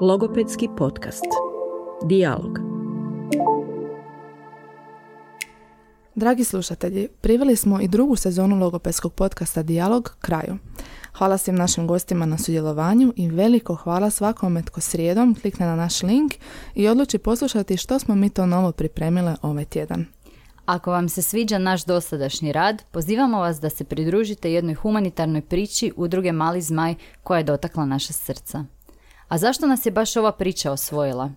Logopedski podcast. Dialog. Dragi slušatelji, priveli smo i drugu sezonu logopedskog podcasta Dialog kraju. Hvala svim našim gostima na sudjelovanju i veliko hvala svakome tko srijedom klikne na naš link i odluči poslušati što smo mi to novo pripremile ovaj tjedan. Ako vam se sviđa naš dosadašnji rad, pozivamo vas da se pridružite jednoj humanitarnoj priči udruge Mali Zmaj koja je dotakla naša srca. A zašto nas je baš ova priča osvojila?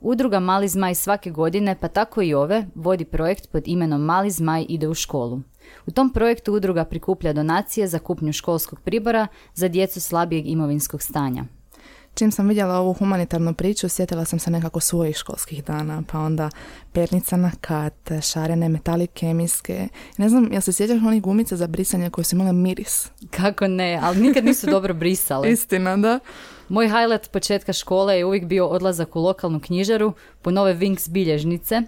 Udruga Mali Zmaj svake godine, pa tako i ove, vodi projekt pod imenom Mali Zmaj ide u školu. U tom projektu udruga prikuplja donacije za kupnju školskog pribora za djecu slabijeg imovinskog stanja. Čim sam vidjela ovu humanitarnu priču, sjetila sam se nekako svojih školskih dana, pa onda pernica na kat, šarene metali kemijske. Ne znam, jel se sjećaš onih gumica za brisanje koje su imale miris? Kako ne, ali nikad nisu dobro brisale. Istina, da. Moj highlight početka škole je uvijek bio odlazak u lokalnu knjižaru po nove Wings bilježnice.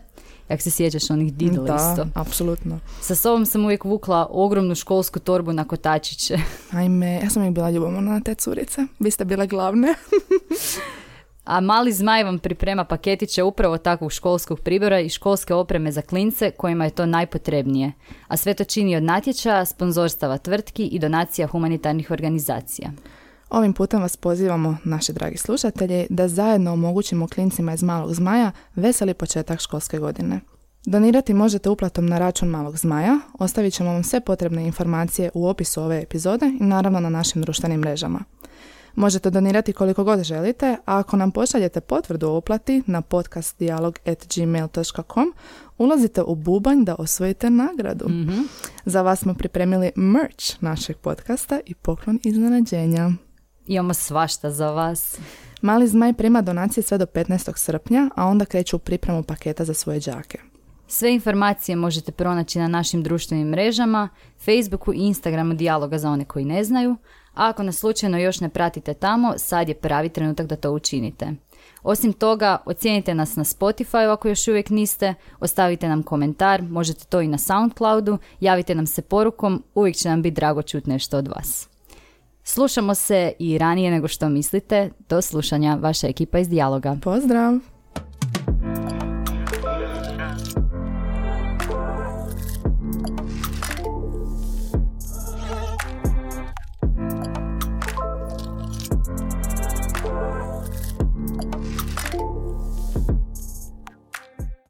Jak se sjećaš onih didla isto. Da, apsolutno. Sa sobom sam uvijek vukla ogromnu školsku torbu na kotačiće. Ajme, ja sam ih bila ljubomorna na te curice. Vi ste bile glavne. A Mali Zmaj vam priprema paketiće upravo takvog školskog pribora i školske opreme za klince kojima je to najpotrebnije. A sve to čini od natječaja, sponzorstava tvrtki i donacija humanitarnih organizacija. Ovim putem vas pozivamo, naši dragi slušatelji, da zajedno omogućimo klincima iz Malog Zmaja veseli početak školske godine. Donirati možete uplatom na račun Malog Zmaja, ostavit ćemo vam sve potrebne informacije u opisu ove epizode i naravno na našim društvenim mrežama. Možete donirati koliko god želite, a ako nam pošaljete potvrdu o uplati na podcastdijalog@gmail.com, ulazite u bubanj da osvojite nagradu. Mm-hmm. Za vas smo pripremili merch našeg podcasta i poklon iznenađenja. Imamo svašta za vas. Mali Zmaj prima donacije sve do 15. srpnja, a onda kreću u pripremu paketa za svoje đake. Sve informacije možete pronaći na našim društvenim mrežama, Facebooku i Instagramu Dijaloga za one koji ne znaju, a ako nas slučajno još ne pratite tamo, sad je pravi trenutak da to učinite. Osim toga, ocijenite nas na Spotify ako još uvijek niste, ostavite nam komentar, možete to i na SoundCloudu, javite nam se porukom, uvijek će nam biti drago čuti nešto od vas. Slušamo se i ranije nego što mislite. Do slušanja, vaša ekipa iz Dijaloga. Pozdrav!